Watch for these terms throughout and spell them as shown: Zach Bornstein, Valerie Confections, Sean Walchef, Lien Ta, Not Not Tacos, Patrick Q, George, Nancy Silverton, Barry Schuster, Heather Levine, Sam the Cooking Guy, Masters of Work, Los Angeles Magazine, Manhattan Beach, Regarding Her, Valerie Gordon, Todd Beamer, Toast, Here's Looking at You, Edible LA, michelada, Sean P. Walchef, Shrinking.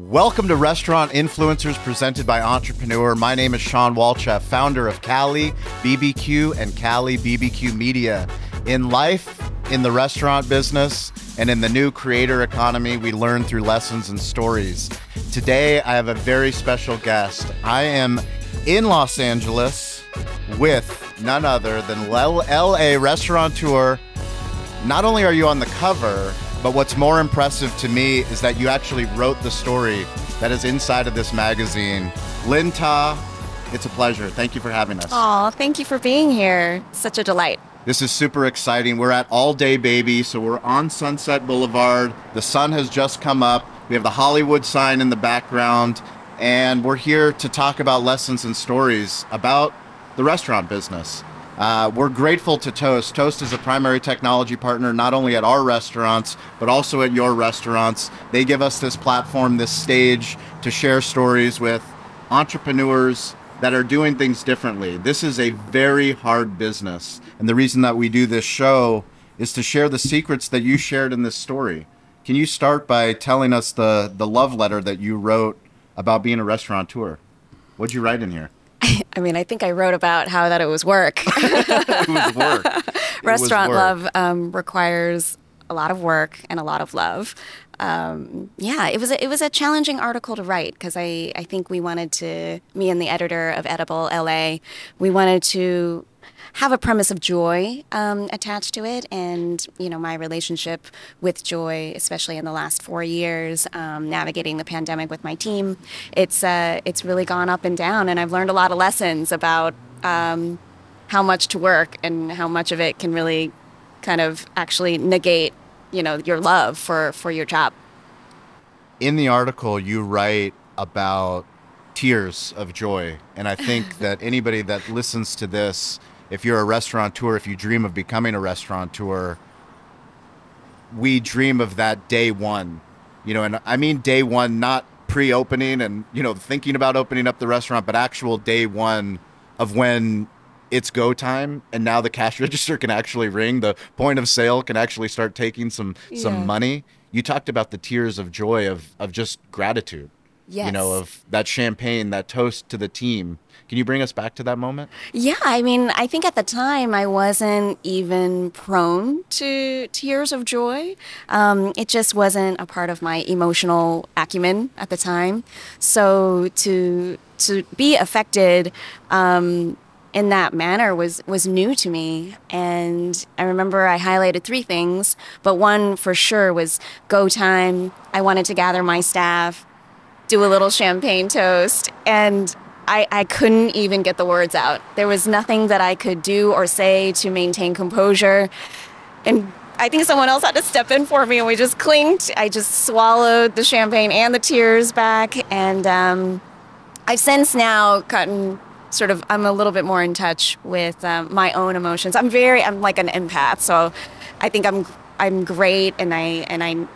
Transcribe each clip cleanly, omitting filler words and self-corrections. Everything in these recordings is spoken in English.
Welcome to Restaurant Influencers, presented by Entrepreneur. My name is Sean Walchef, founder of Cali BBQ and Cali BBQ Media. In life, in the restaurant business, and in the new creator economy, we learn through lessons and stories. Today, I have a very special guest. I am in Los Angeles with none other than LA restaurateur. Not only are you on the cover, but what's more impressive to me is that you actually wrote the story that is inside of this magazine. Lien Ta, it's a pleasure. Thank you for having us. Oh, thank you for being here. Such a delight. This is super exciting. We're at All Day Baby, so we're on Sunset Boulevard. The sun has just come up. We have the Hollywood sign in the background, and we're here to talk about lessons and stories about the restaurant business. We're grateful to Toast. Toast is a primary technology partner, not only at our restaurants, but also at your restaurants. They give us this platform, this stage to share stories with entrepreneurs that are doing things differently. This is a very hard business. And the reason that we do this show is to share the secrets that you shared in this story. Can you start by telling us the love letter that you wrote about being a restaurateur? What'd you write in here? I mean, I think I wrote about how that it was work. It was work. Restaurant love requires a lot of work and a lot of love. It was a challenging article to write because I think we wanted to, me and the editor of Edible LA, we wanted to have a premise of joy attached to it. And, you know, my relationship with joy, especially in the last 4 years, navigating the pandemic with my team, it's really gone up and down. And I've learned a lot of lessons about how much to work and how much of it can really kind of actually negate, you know, your love for your job. In the article, you write about tears of joy. And I think that anybody that listens to this, if you're a restaurateur, if you dream of becoming a restaurateur, we dream of that day one, you know, and I mean day one, not pre-opening and, you know, thinking about opening up the restaurant, but actual day one of when it's go time. And now the cash register can actually ring. The point of sale can actually start taking some money. You talked about the tears of joy of just gratitude. Yes. You know, of that champagne, that toast to the team. Can you bring us back to that moment? Yeah, I mean, I think at the time I wasn't even prone to tears of joy. It just wasn't a part of my emotional acumen at the time. So to be affected in that manner was new to me. And I remember I highlighted three things, but one for sure was go time. I wanted to gather my staff, do a little champagne toast, and I couldn't even get the words out. There was nothing that I could do or say to maintain composure, and I think someone else had to step in for me, and we just clinked. I just swallowed the champagne and the tears back, and I've since now gotten sort of, I'm a little bit more in touch with my own emotions. I'm like an empath, so I think I'm great, and I'm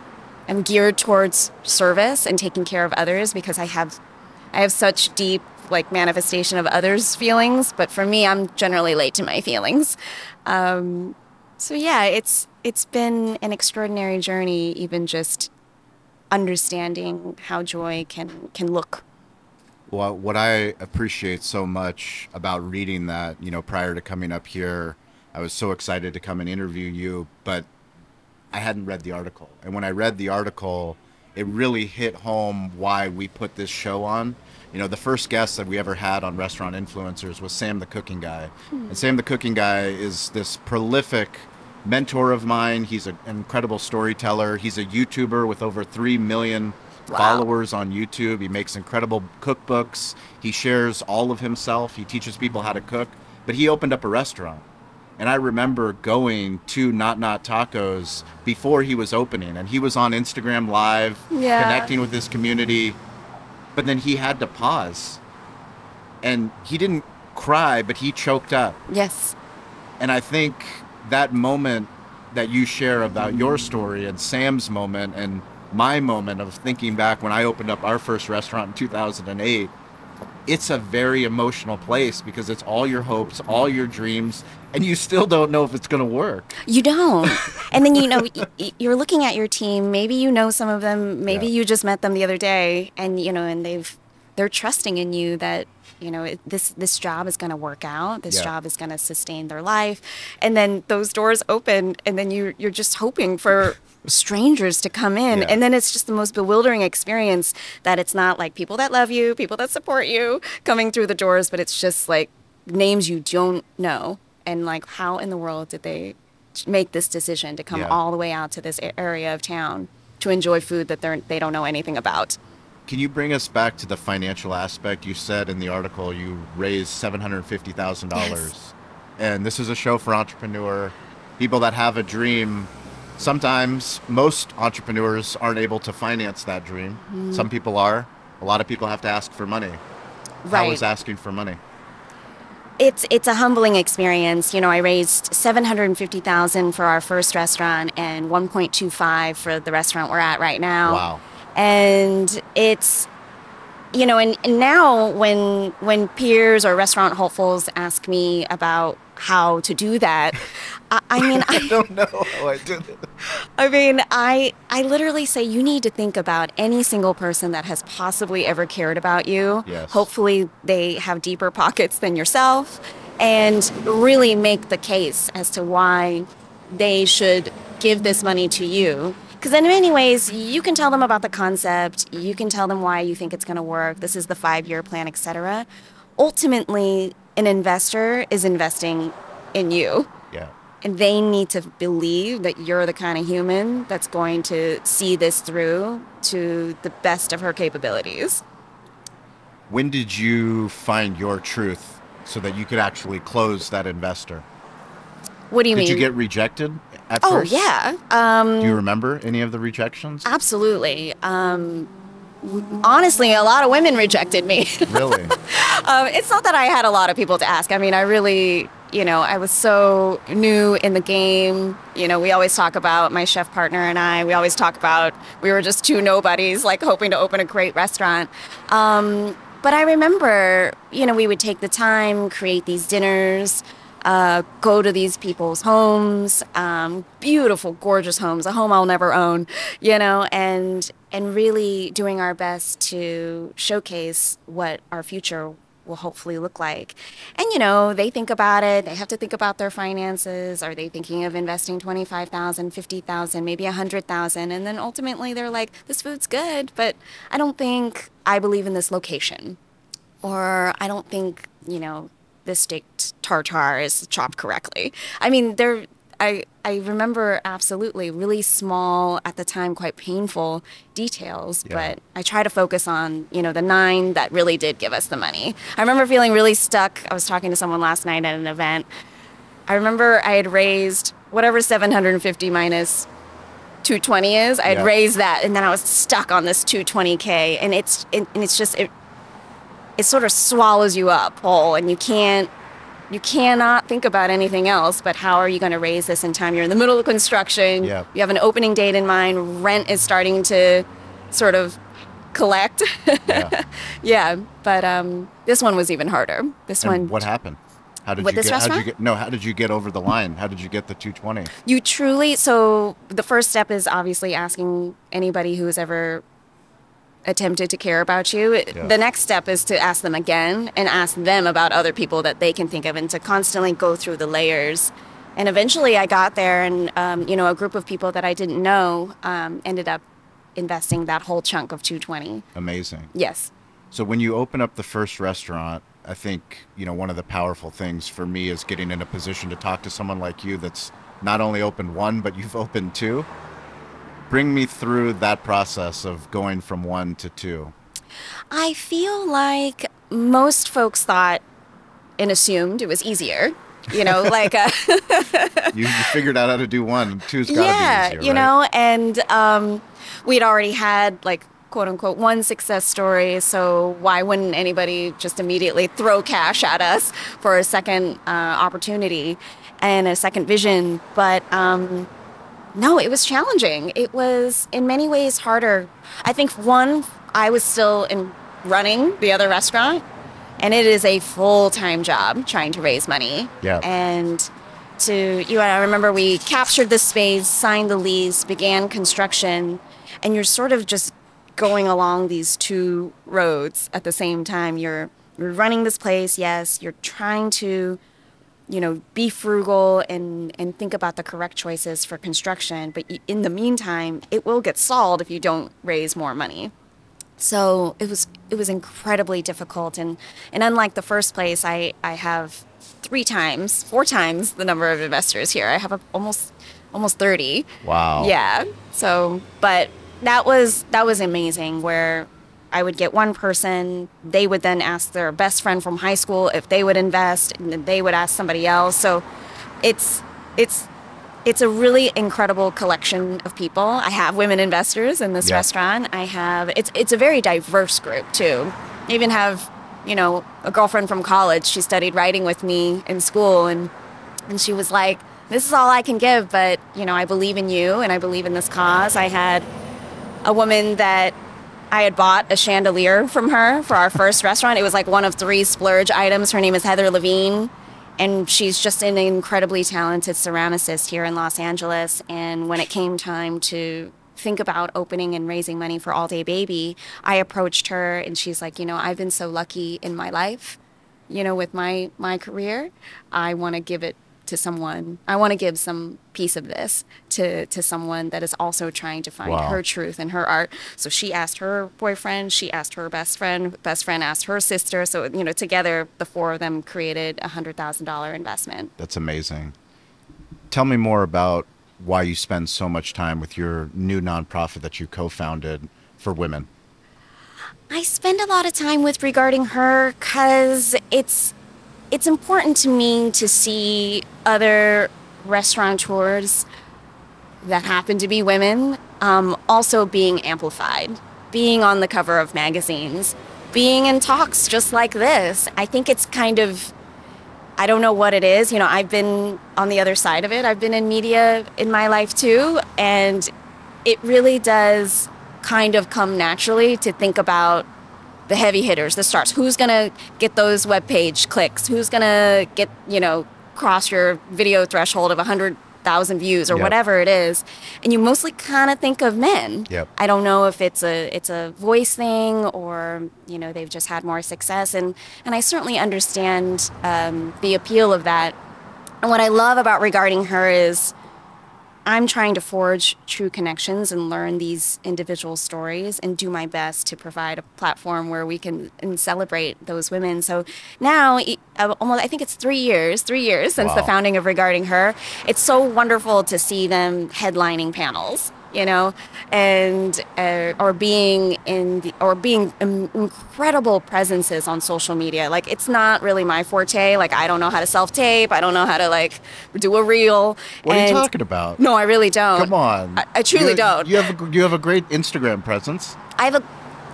geared towards service and taking care of others because I have such deep like manifestation of others' feelings. But for me, I'm generally late to my feelings. It's been an extraordinary journey, even just understanding how joy can look. Well, what I appreciate so much about reading that, you know, prior to coming up here, I was so excited to come and interview you, but I hadn't read the article. And when I read the article, it really hit home why we put this show on. You know, the first guest that we ever had on Restaurant Influencers was Sam the Cooking Guy. Mm-hmm. And Sam the Cooking Guy is this prolific mentor of mine. He's an incredible storyteller. He's a YouTuber with over 3 million followers on YouTube. He makes incredible cookbooks. He shares all of himself. He teaches people how to cook. But he opened up a restaurant. And I remember going to Not Not Tacos before he was opening, and he was on Instagram Live, connecting with his community, but then he had to pause. And he didn't cry, but he choked up. Yes. And I think that moment that you share about your story and Sam's moment and my moment of thinking back when I opened up our first restaurant in 2008, it's a very emotional place because it's all your hopes, all your dreams, and you still don't know if it's going to work. You don't. And then, you know, you're looking at your team. Maybe you know some of them. Maybe you just met them the other day, and, you know, and they're trusting in you that, you know, this job is going to work out. This job is going to sustain their life. And then those doors open, and then you're just hoping for strangers to come in. And then it's just the most bewildering experience that it's not like people that love you, people that support you coming through the doors, but it's just like names you don't know. And like, how in the world did they make this decision to come all the way out to this area of town to enjoy food that they don't know anything about? Can you bring us back to the financial aspect? You said in the article you raised $750,000. Yes. And this is a show for entrepreneur people that have a dream. Sometimes most entrepreneurs aren't able to finance that dream. Mm. Some people are. A lot of people have to ask for money. Right. How is asking for money? It's a humbling experience. You know, I raised $750,000 for our first restaurant and $1.25 million for the restaurant we're at right now. Wow. And it's, you know, and now when peers or restaurant hopefuls ask me about how to do that, I mean, I don't know how I did it. I mean, I literally say you need to think about any single person that has possibly ever cared about you. Yes. Hopefully they have deeper pockets than yourself, and really make the case as to why they should give this money to you. Because in many ways, you can tell them about the concept, you can tell them why you think it's going to work, this is the 5-year plan, etc. Ultimately, an investor is investing in you. Yeah. And they need to believe that you're the kind of human that's going to see this through to the best of her capabilities. When did you find your truth so that you could actually close that investor? What do you mean? Did you get rejected at first? Oh, yeah. Do you remember any of the rejections? Absolutely. Honestly, a lot of women rejected me. Really? It's not that I had a lot of people to ask. I mean, I really, you know, I was so new in the game. You know, we always talk about, my chef partner and I, we always talk about we were just two nobodies, like hoping to open a great restaurant. But I remember, you know, we would take the time, create these dinners, go to these people's homes, beautiful, gorgeous homes, a home I'll never own, you know, and really doing our best to showcase what our future will hopefully look like. And, you know, they think about it. They have to think about their finances. Are they thinking of investing $25,000, $50,000, maybe $100,000? And then ultimately they're like, this food's good, but I don't think I believe in this location. Or I don't think, you know, this steak tartare is chopped correctly. I mean, I remember absolutely really small, at the time quite painful details, but I try to focus on, you know, the 9 that really did give us the money. I remember feeling really stuck. I was talking to someone last night at an event. I remember I had raised whatever 750 minus 220 is. I had raised that, and then I was stuck on this 220K, and it sort of swallows you up whole, and you cannot think about anything else but how are you going to raise this in time. You're in the middle of construction, you have an opening date in mind, rent is starting to sort of collect. But this one was even harder. What happened? How did you get over the line? How did you get the 220? So the first step is obviously asking anybody who's ever attempted to care about you. The next step is to ask them again and ask them about other people that they can think of, and to constantly go through the layers. And eventually I got there, and you know, a group of people that I didn't know ended up investing that whole chunk of 220. Amazing. Yes. So when you open up the first restaurant, I think, you know, one of the powerful things for me is getting in a position to talk to someone like you that's not only opened one, but you've opened two. Bring me through that process of going from 1 to 2. I feel like most folks thought and assumed it was easier. You know, like... You figured out how to do 1. 2's got to be easier, right? You know, and we'd already had, like, quote-unquote, one success story, so why wouldn't anybody just immediately throw cash at us for a second opportunity and a second vision? But... no, it was challenging. It was in many ways harder. I think I was still running the other restaurant. And it is a full-time job trying to raise money. Yeah. And I remember we captured the space, signed the lease, began construction, and you're sort of just going along these two roads at the same time. You're running this place, yes. You're trying to, be frugal and think about the correct choices for construction. But in the meantime, it will get stalled if you don't raise more money. So it was incredibly difficult. And unlike the first place, I have 4 times the number of investors here. I have almost 30. Wow. Yeah. So, but that was amazing, where I would get one person, they would then ask their best friend from high school if they would invest, and then they would ask somebody else. So it's a really incredible collection of people. I have women investors in this restaurant. I have it's a very diverse group too. I even have, a girlfriend from college. She studied writing with me in school, and she was like, "This is all I can give, but I believe in you and I believe in this cause." I had a woman that I had bought a chandelier from her for our first restaurant. It was like one of 3 splurge items. Her name is Heather Levine, and she's just an incredibly talented ceramicist here in Los Angeles. And when it came time to think about opening and raising money for All Day Baby, I approached her, and she's like, I've been so lucky in my life, with my career. I want to give it to someone. I want to give some piece of this to someone that is also trying to find her truth and her art. So she asked her boyfriend, she asked her best friend asked her sister. So, together the 4 of them created $100,000 investment. That's amazing. Tell me more about why you spend so much time with your new nonprofit that you co-founded for women. I spend a lot of time with Regarding Her because it's important to me to see other restaurateurs that happen to be women also being amplified, being on the cover of magazines, being in talks just like this. I think it's kind of, I don't know what it is. I've been on the other side of it. I've been in media in my life too. And it really does kind of come naturally to think about the heavy hitters, the stars. Who's going to get those web page clicks? Who's going to get, cross your video threshold of 100,000 views or whatever it is? And you mostly kind of think of men. Yep. I don't know if it's a voice thing or, they've just had more success. And I certainly understand the appeal of that. And what I love about Regarding Her is I'm trying to forge true connections and learn these individual stories and do my best to provide a platform where we can celebrate those women. So now, I think it's 3 years since the founding of Regarding Her. It's so wonderful to see them headlining panels, and being incredible presences on social media. Like, it's not really my forte. Like, I don't know how to self-tape. I don't know how to do a reel. What are you talking about? No, I really don't. Come on. I truly don't. You have a great Instagram presence. I have a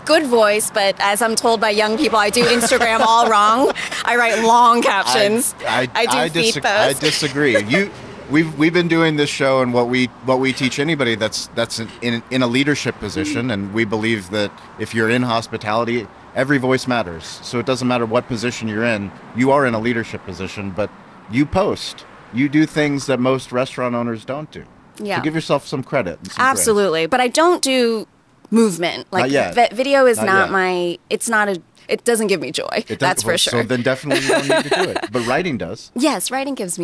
good voice, but as I'm told by young people, I do Instagram all wrong. I write long captions. I disagree. We've been doing this show, and what we teach anybody that's in a leadership position, and we believe that if you're in hospitality, every voice matters. So it doesn't matter what position you're in. You are in a leadership position, but you post. You do things that most restaurant owners don't do. Yeah. So give yourself some credit. And some absolutely. Grace. But I don't do movement. Like, video is not my, it's not a, it doesn't give me joy. That's for sure. So then definitely you don't need to do it. But writing does. Yes, writing is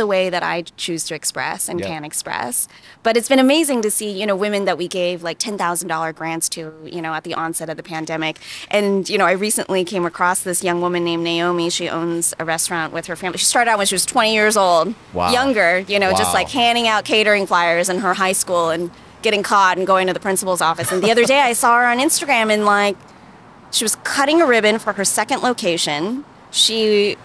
a way that I choose to express and can express. But it's been amazing to see, women that we gave like $10,000 grants to, at the onset of the pandemic. And, I recently came across this young woman named Naomi. She owns a restaurant with her family. She started out when she was 20 years old, younger, just like handing out catering flyers in her high school and getting caught and going to the principal's office. And the other day I saw her on Instagram, and she was cutting a ribbon for her second location. She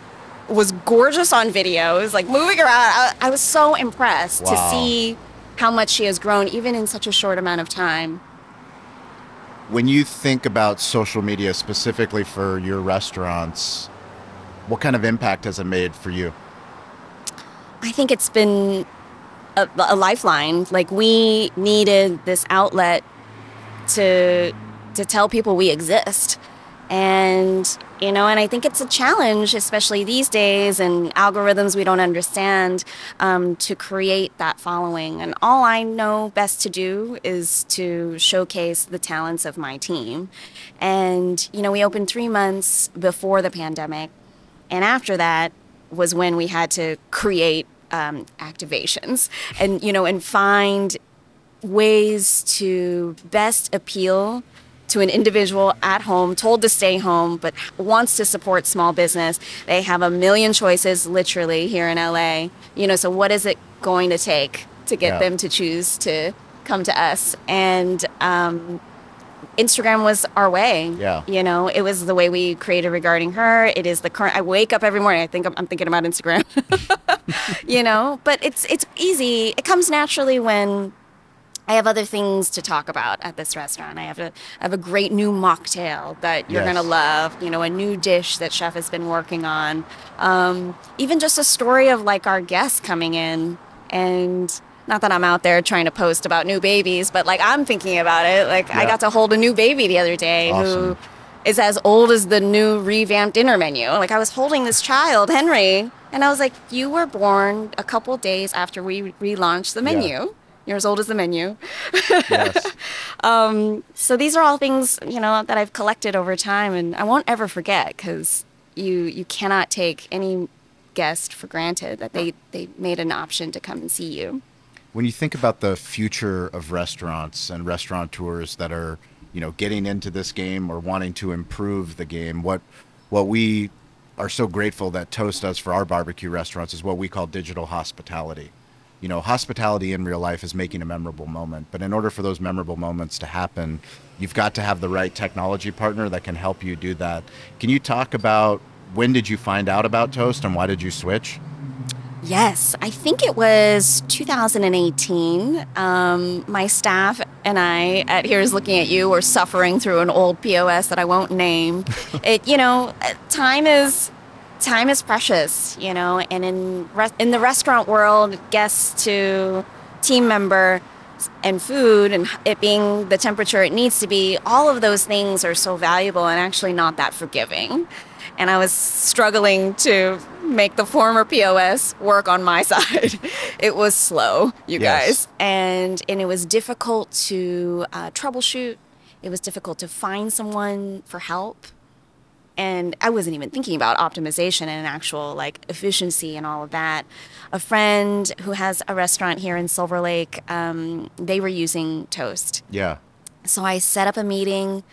was gorgeous on video. It was like moving around. I was so impressed to see how much she has grown, even in such a short amount of time. When you think about social media specifically for your restaurants, what kind of impact has it made for you? I think it's been a lifeline. Like, we needed this outlet to tell people we exist. And, you know, and I think it's a challenge, especially these days and algorithms we don't understand, to create that following. And all I know best to do is to showcase the talents of my team. And, you know, we opened 3 months before the pandemic. And after that was when we had to create activations and, you know, and find ways to best appeal to an individual at home, told to stay home, but wants to support small business. They have a million choices, literally, here in LA. You know, so what is it going to take to get them to choose to come to us? And Instagram was our way. Yeah. You know, it was the way we created Regarding Her. It is the current. I wake up every morning. I think I'm thinking about Instagram. You know, but it's easy. It comes naturally when I have other things to talk about at this restaurant. I have a great new mocktail that you're gonna love, you know, a new dish that Chef has been working on. Even just a story of like our guests coming in, and not that I'm out there trying to post about new babies, but like I'm thinking about it. Like I got to hold a new baby the other day who is as old as the new revamped dinner menu. Like I was holding this child, Henry, and I was like, you were born a couple days after we relaunched the menu. Yeah. You're as old as the menu. Yes. So these are all things, you know, that I've collected over time, and I won't ever forget, because you cannot take any guest for granted that they made an option to come and see you. When you think about the future of restaurants and restaurateurs that are, you know, getting into this game or wanting to improve the game, what we are so grateful that Toast does for our barbecue restaurants is what we call digital hospitality. You know, hospitality in real life is making a memorable moment. But in order for those memorable moments to happen, you've got to have the right technology partner that can help you do that. Can you talk about when did you find out about Toast and why did you switch? Yes, I think it was 2018. My staff and I at Here's Looking at You were suffering through an old POS that I won't name. You know, time is precious, you know, and in the restaurant world, guests to team member and food and it being the temperature it needs to be, all of those things are so valuable and actually not that forgiving. And I was struggling to make the former POS work on my side. It was slow, you guys. And it was difficult to troubleshoot. It was difficult to find someone for help. And I wasn't even thinking about optimization and actual like efficiency and all of that. A friend who has a restaurant here in Silver Lake, they were using Toast. Yeah. So I set up a meeting.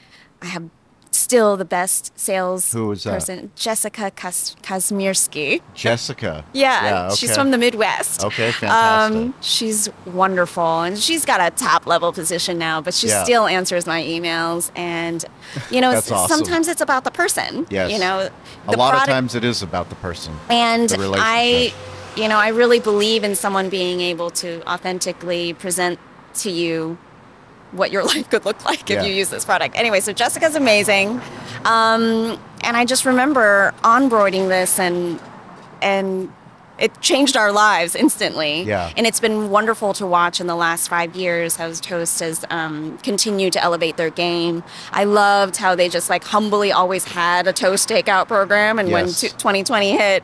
I have still the best sales person, Jessica Kasmirski. Jessica. Yeah okay. She's from the Midwest. Okay, fantastic. She's wonderful, and she's got a top-level position now, but she still answers my emails. And, you know, sometimes it's about the person. Yes. You know, a lot of times it is about the person. And the relationship. I really believe in someone being able to authentically present to you what your life could look like if you use this product. Anyway, so Jessica's amazing. And I just remember onboarding this and it changed our lives instantly. Yeah. And it's been wonderful to watch in the last 5 years how Toast has continued to elevate their game. I loved how they just like humbly always had a Toast takeout program. And when 2020 hit,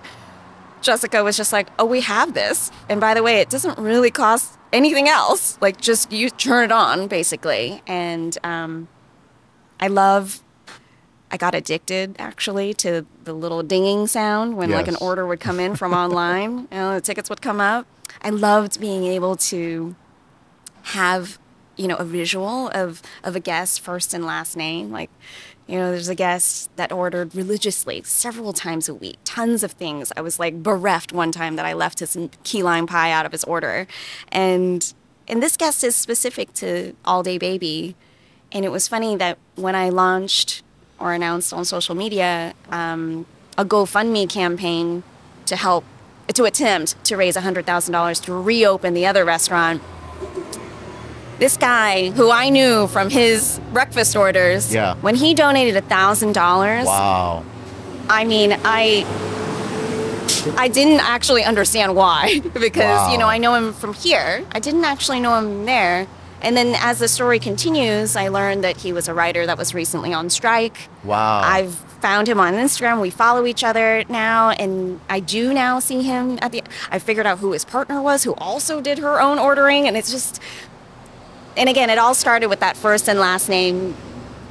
Jessica was just like, oh, we have this. And by the way, it doesn't really cost anything else. Like, just you turn it on, basically. And I got addicted, actually, to the little dinging sound when like an order would come in from online and the tickets would come up. I loved being able to have, you know, a visual of a guest's first and last name. Like, you know, there's a guest that ordered religiously several times a week, tons of things. I was like bereft one time that I left his key lime pie out of his order. And this guest is specific to All Day Baby. And it was funny that when I launched or announced on social media a GoFundMe campaign to attempt to raise $100,000 to reopen the other restaurant, this guy, who I knew from his breakfast orders, when he donated $1,000, wow! I mean, I didn't actually understand why, because, you know, I know him from here. I didn't actually know him there. And then as the story continues, I learned that he was a writer that was recently on strike. Wow. I've found him on Instagram. We follow each other now, and I do now see him at the... I figured out who his partner was, who also did her own ordering, and it's just... And again, it all started with that first and last name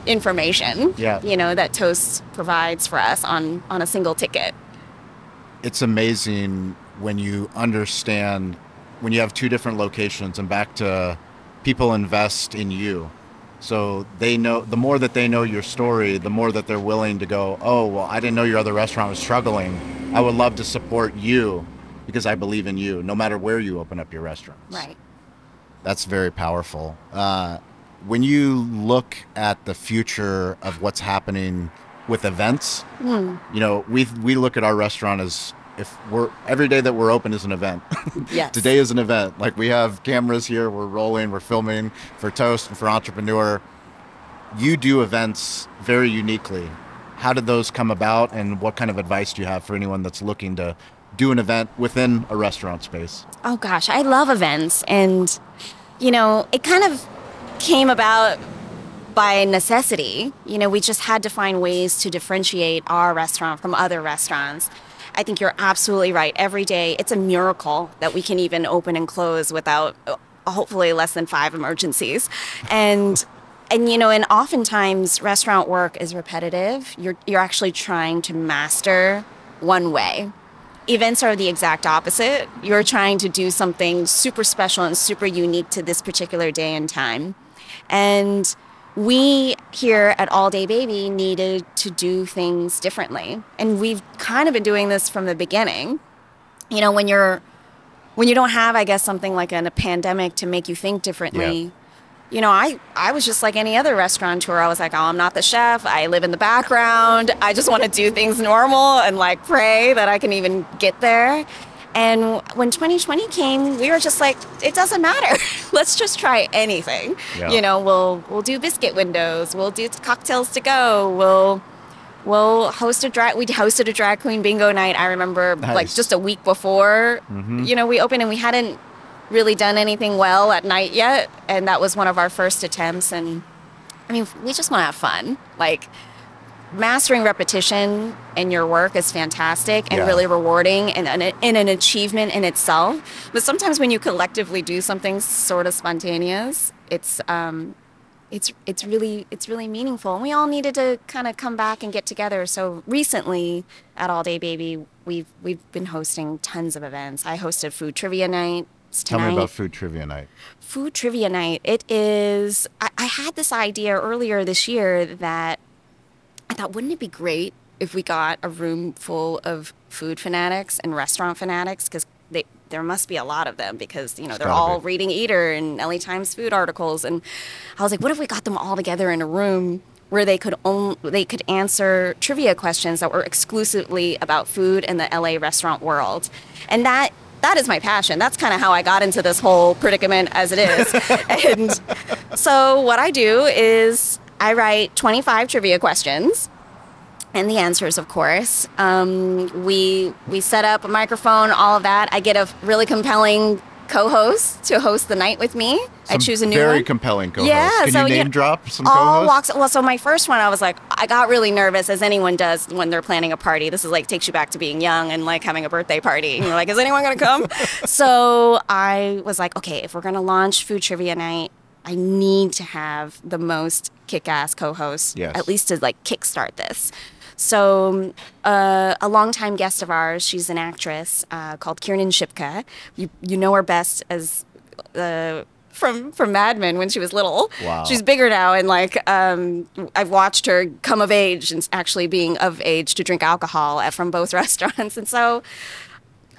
information, yeah, you know, that Toast provides for us on a single ticket. It's amazing when you understand, when you have two different locations, and back to people invest in you. So they know, the more that they know your story, the more that they're willing to go, oh, well, I didn't know your other restaurant was struggling. I would love to support you because I believe in you, no matter where you open up your restaurants. Right. That's very powerful. When you look at the future of what's happening with events, you know, we look at our restaurant as if we're, every day that we're open is an event. Yes. Today is an event. Like, we have cameras here, we're rolling, we're filming for Toast and for Entrepreneur. You do events very uniquely. How did those come about, and what kind of advice do you have for anyone that's looking to do an event within a restaurant space? Oh gosh, I love events. And, you know, it kind of came about by necessity. You know, we just had to find ways to differentiate our restaurant from other restaurants. I think you're absolutely right. Every day, it's a miracle that we can even open and close without hopefully less than 5 emergencies. And you know, and oftentimes restaurant work is repetitive. You're actually trying to master one way. Events are the exact opposite. You're trying to do something super special and super unique to this particular day and time. And we here at All Day Baby needed to do things differently. And we've kind of been doing this from the beginning. You know, when you don't have, I guess, something like a pandemic to make you think differently, yeah. You know, I was just like any other restaurateur. I was like, oh, I'm not the chef. I live in the background. I just want to do things normal and like pray that I can even get there. And when 2020 came, we were just like, it doesn't matter. Let's just try anything. Yeah. You know, we'll do biscuit windows. We'll do cocktails to go. We'll host we hosted a drag queen bingo night. I remember, nice. Like just a week before, you know, we opened, and we hadn't really done anything well at night yet, and that was one of our first attempts. And I mean, we just want to have fun. Like, mastering repetition in your work is fantastic and really rewarding and an achievement in itself, but sometimes when you collectively do something sort of spontaneous, it's really meaningful. And we all needed to kind of come back and get together. So recently at All Day Baby, we've been hosting tons of events. I hosted food trivia night tonight. Tell me about food trivia night. Food trivia night. It is, I had this idea earlier this year that I thought, wouldn't it be great if we got a room full of food fanatics and restaurant fanatics? Because there must be a lot of them, because, you know, they're all reading Eater and LA Times food articles. And I was like, what if we got them all together in a room where they could answer trivia questions that were exclusively about food and the LA restaurant world? And that is my passion. That's kind of how I got into this whole predicament as it is. And so what I do is I write 25 trivia questions and the answers, of course. We set up a microphone, all of that. I get a really compelling co-host to host the night with me. I choose a new one. Very compelling co-host. Yeah, can you name drop some co-hosts? Well, so my first one, I was like, I got really nervous, as anyone does when they're planning a party. This is like, takes you back to being young and like having a birthday party. And you're like, is anyone going to come? So I was like, okay, if we're going to launch food trivia night, I need to have the most kick-ass co-host, at least to like kickstart this. So a longtime guest of ours, she's an actress called Kiernan Shipka. You know her best as from Mad Men when she was little. Wow. She's bigger now, and like I've watched her come of age and actually being of age to drink alcohol from both restaurants. And so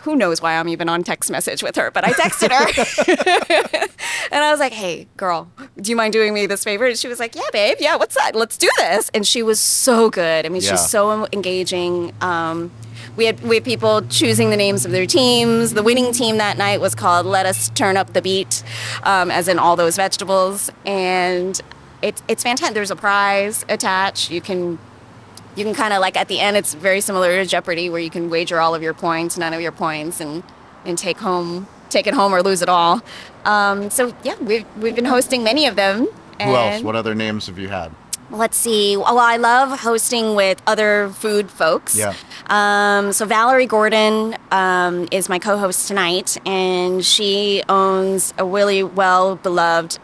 who knows why I'm even on text message with her, but I texted her. And I was like, hey, girl, do you mind doing me this favor? And she was like, yeah, babe. Yeah, what's that? Let's do this. And she was so good. I mean, she's so engaging. We had people choosing the names of their teams. The winning team that night was called Let Us Turn Up the Beat, as in all those vegetables. And it's fantastic. There's a prize attached. You can kind of like, at the end, it's very similar to Jeopardy, where you can wager all of your points, none of your points, and take home take it home or lose it all. So yeah, we've been hosting many of them. And who else? What other names have you had? Let's see. Well, I love hosting with other food folks. Yeah. So Valerie Gordon is my co-host tonight, and she owns a really well-beloved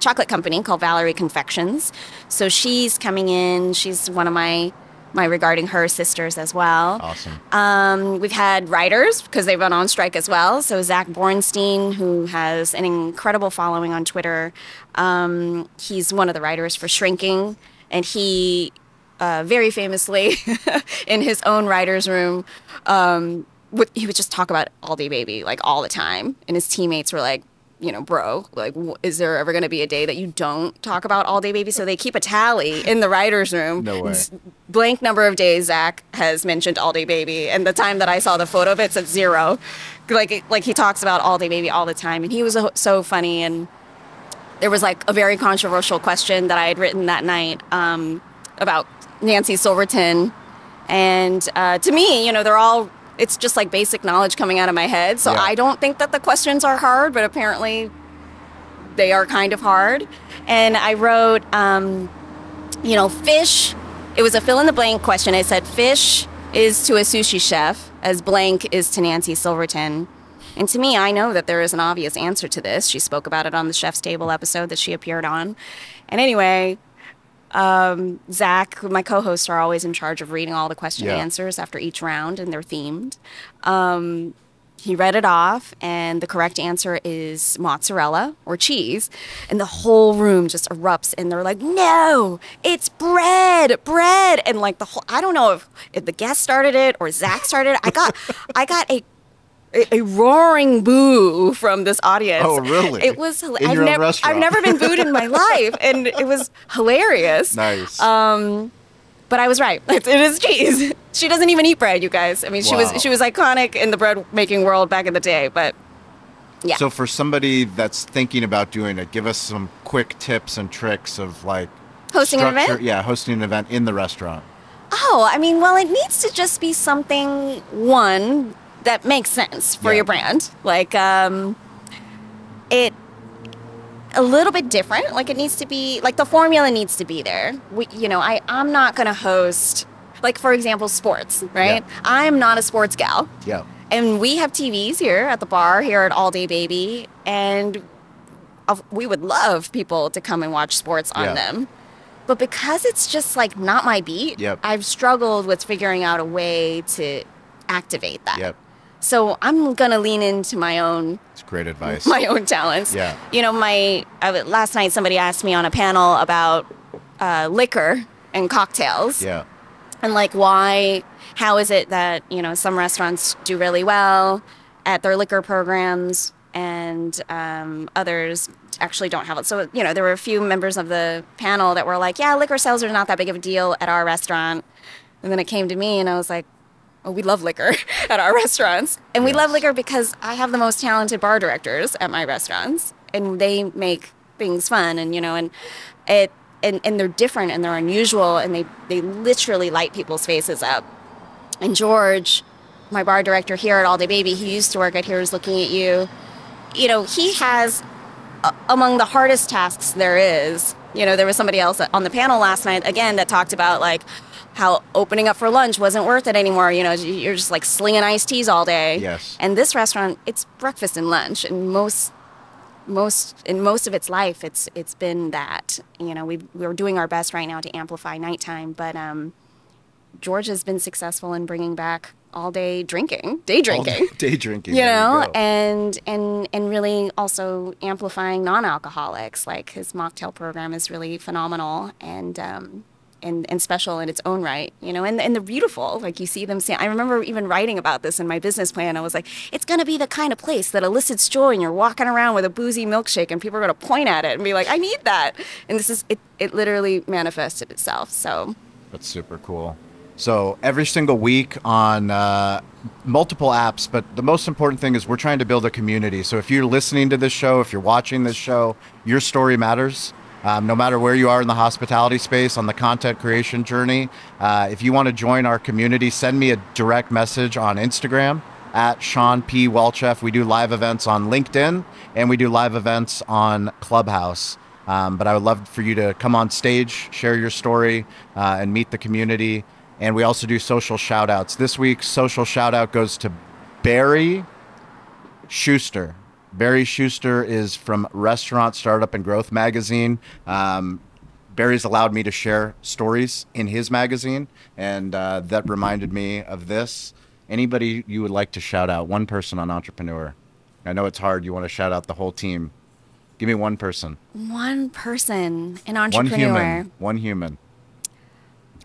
chocolate company called Valerie Confections. So she's coming in. She's one of my Regarding Her sisters as well. Awesome. We've had writers, because they've been on strike as well. So Zach Bornstein, who has an incredible following on Twitter, he's one of the writers for Shrinking, and he very famously in his own writer's room, he would just talk about All Day Baby like all the time, and his teammates were like, you know, bro, like, is there ever going to be a day that you don't talk about All Day Baby? So they keep a tally in the writer's room. No way. Blank number of days Zach has mentioned All Day Baby. And the time that I saw the photo of it, it's at 0. Like he talks about All Day Baby all the time. And he was so funny. And there was like a very controversial question that I had written that night about Nancy Silverton. And to me, you know, they're all... It's just like basic knowledge coming out of my head. So yeah. I don't think that the questions are hard, but apparently they are kind of hard. And I wrote, you know, fish. It was a fill in the blank question. I said, fish is to a sushi chef as blank is to Nancy Silverton. And to me, I know that there is an obvious answer to this. She spoke about it on the Chef's Table episode that she appeared on. And anyway, Zach, my co-hosts, are always in charge of reading all the question and answers after each round, and they're themed. He read it off, and the correct answer is mozzarella or cheese. And the whole room just erupts, and they're like, no, it's bread. And like the whole, I don't know if the guest started it or Zach started it. I got a roaring boo from this audience. Oh, really? It was hilarious. I've never been booed in my life, and it was hilarious. Nice. But I was right. It is cheese. She doesn't even eat bread, you guys. I mean, wow. she was iconic in the bread making world back in the day, but yeah. So for somebody that's thinking about doing it, give us some quick tips and tricks of like hosting an event? Yeah, hosting an event in the restaurant. Oh, I mean, well, it needs to just be something that makes sense for your brand. Like, a little bit different. Like, it needs to be, like, the formula needs to be there. I'm not going to host, like, for example, sports, right? Yeah. I'm not a sports gal. Yeah. And we have TVs here at the bar, here at All Day Baby, and we would love people to come and watch sports on them. But because it's just, like, not my beat, I've struggled with figuring out a way to activate that. Yep. So I'm going to lean into my own... That's great advice. My own talents. Yeah. You know, last night somebody asked me on a panel about liquor and cocktails. Yeah. And like how is it that, you know, some restaurants do really well at their liquor programs and others actually don't have it. So, you know, there were a few members of the panel that were like, yeah, liquor sales are not that big of a deal at our restaurant. And then it came to me and I was like, oh, we love liquor at our restaurants. And we love liquor because I have the most talented bar directors at my restaurants. And they make things fun and, you know, and they're different and they're unusual. And they literally light people's faces up. And George, my bar director here at All Day Baby, he used to work at Here's Looking at You. You know, he has among the hardest tasks there is. You know, there was somebody else on the panel last night, again, that talked about, like, how opening up for lunch wasn't worth it anymore. You know, you're just like slinging iced teas all day. Yes. And this restaurant, it's breakfast and lunch, and most of its life, it's been that. You know, we're doing our best right now to amplify nighttime, but George has been successful in bringing back all day drinking, day drinking. You know, and really also amplifying non-alcoholics. Like his mocktail program is really phenomenal, and special in its own right, you know, and they're beautiful. Like you see them, I remember even writing about this in my business plan. I was like, it's going to be the kind of place that elicits joy, and you're walking around with a boozy milkshake and people are going to point at it and be like, I need that. And this is, it literally manifested itself, so. That's super cool. So every single week on multiple apps, but the most important thing is we're trying to build a community. So if you're listening to this show, if you're watching this show, your story matters. No matter where you are in the hospitality space, on the content creation journey, if you want to join our community, send me a direct message on Instagram at Sean P. Walchef. We do live events on LinkedIn and we do live events on Clubhouse. But I would love for you to come on stage, share your story, and meet the community. And we also do social shout outs. This week's social shout out goes to Barry Schuster. Barry Schuster is from Restaurant Startup and Growth magazine. Barry's allowed me to share stories in his magazine, and that reminded me of this. Anybody you would like to shout out? One person on Entrepreneur. I know it's hard. You want to shout out the whole team. Give me one person. One person, an entrepreneur. One human.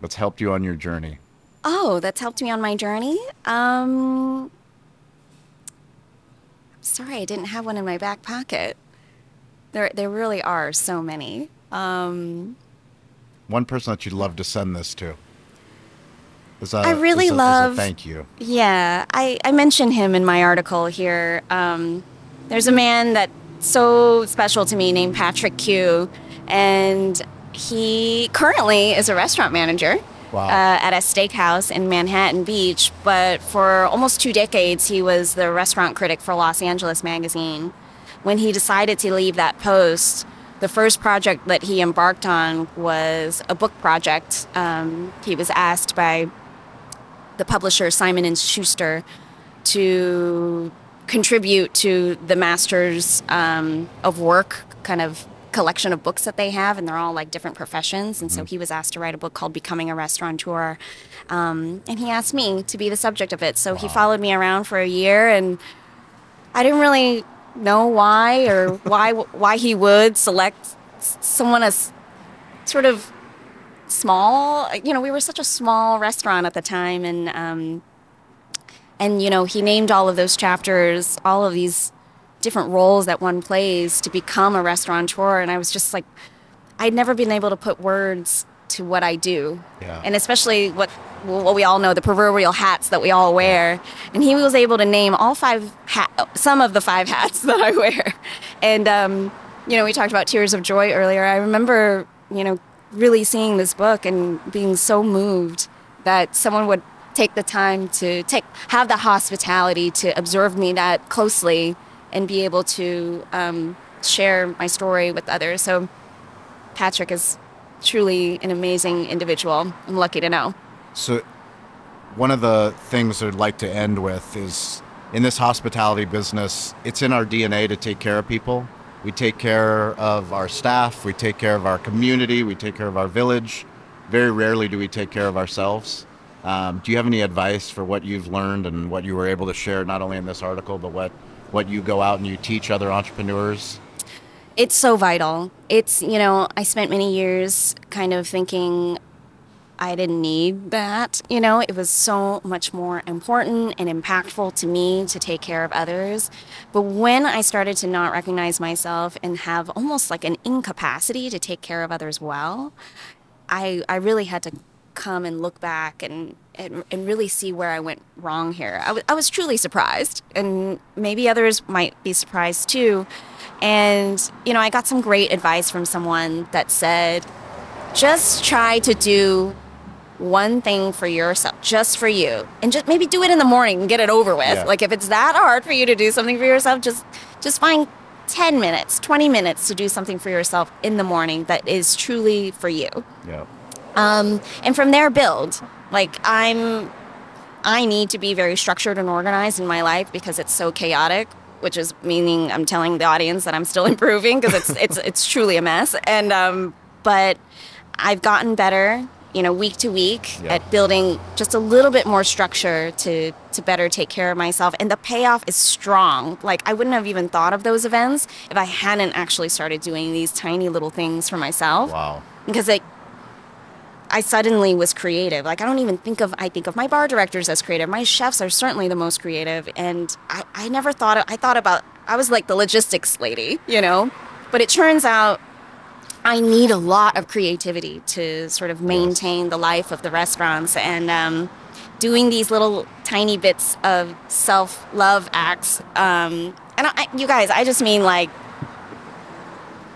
That's helped you on your journey. Oh, that's helped me on my journey? Sorry, I didn't have one in my back pocket. There really are so many. One person that you'd love to send this to. I really love. Thank you. Yeah, I mention him in my article here. There's a man that's so special to me named Patrick Q, and he currently is a restaurant manager. Wow. At a steakhouse in Manhattan Beach. But for almost 2 decades, he was the restaurant critic for Los Angeles Magazine. When he decided to leave that post, the first project that he embarked on was a book project. He was asked by the publisher Simon & Schuster to contribute to the Masters of Work kind of collection of books that they have, and they're all like different professions. And so he was asked to write a book called Becoming a Restaurateur, and he asked me to be the subject of it. So he followed me around for a year, and I didn't really know why or why he would select someone as sort of small. You know, we were such a small restaurant at the time, and you know, he named all of those chapters, all of these different roles that one plays to become a restaurateur. And I was just like, I'd never been able to put words to what I do. Yeah. And especially what we all know, the proverbial hats that we all wear. Yeah. And he was able to name all 5 hats that I wear. And, you know, we talked about Tears of Joy earlier. I remember, you know, really seeing this book and being so moved that someone would take the time to have the hospitality to observe me that closely and be able to share my story with others. So Patrick is truly an amazing individual. I'm lucky to know. So one of the things I'd like to end with is, in this hospitality business, it's in our DNA to take care of people. We take care of our staff, we take care of our community, we take care of our village. Very rarely do we take care of ourselves. Do you have any advice for what you've learned and what you were able to share, not only in this article, but what you go out and you teach other entrepreneurs? It's so vital. It's, you know, I spent many years kind of thinking I didn't need that. You know, it was so much more important and impactful to me to take care of others. But when I started to not recognize myself and have almost like an incapacity to take care of others well, I really had to come and look back and really see where I went wrong here. I was truly surprised, and maybe others might be surprised too. And, you know, I got some great advice from someone that said, just try to do one thing for yourself, just for you, and just maybe do it in the morning and get it over with. Yeah. Like, if it's that hard for you to do something for yourself, just find 10 minutes, 20 minutes to do something for yourself in the morning that is truly for you. Yeah. And from there, build. Like, I need to be very structured and organized in my life because it's so chaotic, which is meaning I'm telling the audience that I'm still improving because it's truly a mess. And, but I've gotten better, you know, week to week at building just a little bit more structure to better take care of myself. And the payoff is strong. Like, I wouldn't have even thought of those events if I hadn't actually started doing these tiny little things for myself. Wow. Because I suddenly was creative. Like, I think of my bar directors as creative. My chefs are certainly the most creative. And I was like the logistics lady, you know, but it turns out I need a lot of creativity to sort of maintain the life of the restaurants. And doing these little tiny bits of self-love acts. And you guys, I just mean, like,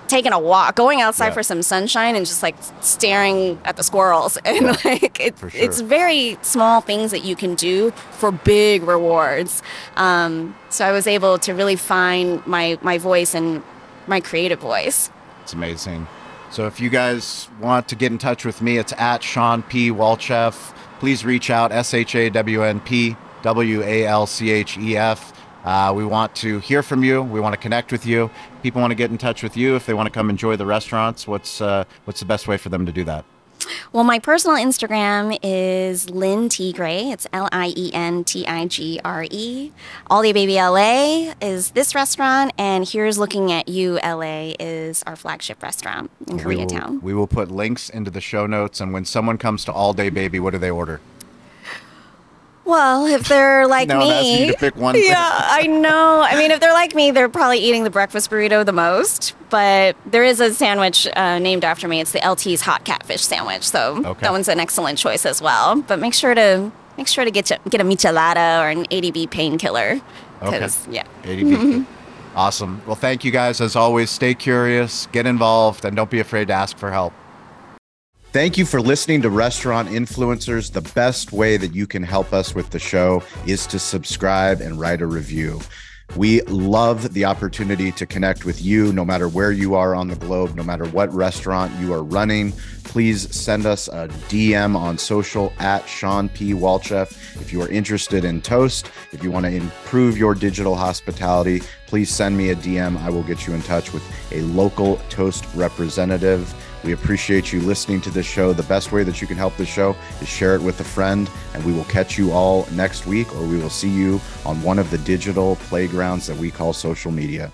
taking a walk, going outside for some sunshine and just like staring at the squirrels. And like it's very small things that you can do for big rewards. So I was able to really find my voice and my creative voice. It's amazing. So if you guys want to get in touch with me, it's at Sean P. Walchef. Please reach out, ShawnPWalchef. We want to hear from you. We want to connect with you. People want to get in touch with you if they want to come enjoy the restaurants. What's the best way for them to do that? Well, my personal Instagram is Lien Tigre. It's LienTigre. All Day Baby LA is this restaurant, and Here's Looking at You LA is our flagship restaurant in Koreatown. We will put links into the show notes, and when someone comes to All Day Baby, what do they order? Well, if they're like me, asking you to pick one thing. Yeah, I know. I mean, if they're like me, they're probably eating the breakfast burrito the most. But there is a sandwich named after me. It's the LT's hot catfish sandwich. So that one's an excellent choice as well. But make sure to get a michelada or an ADB painkiller. Okay. Yeah. ADB. Awesome. Well, thank you guys as always. Stay curious, get involved, and don't be afraid to ask for help. Thank you for listening to Restaurant Influencers. The best way that you can help us with the show is to subscribe and write a review. We love the opportunity to connect with you no matter where you are on the globe, no matter what restaurant you are running. Please send us a DM on social at Sean P. Walchef. If you are interested in Toast, if you want to improve your digital hospitality, please send me a DM. I will get you in touch with a local Toast representative. We appreciate you listening to this show. The best way that you can help the show is share it with a friend, and we will catch you all next week, or we will see you on one of the digital playgrounds that we call social media.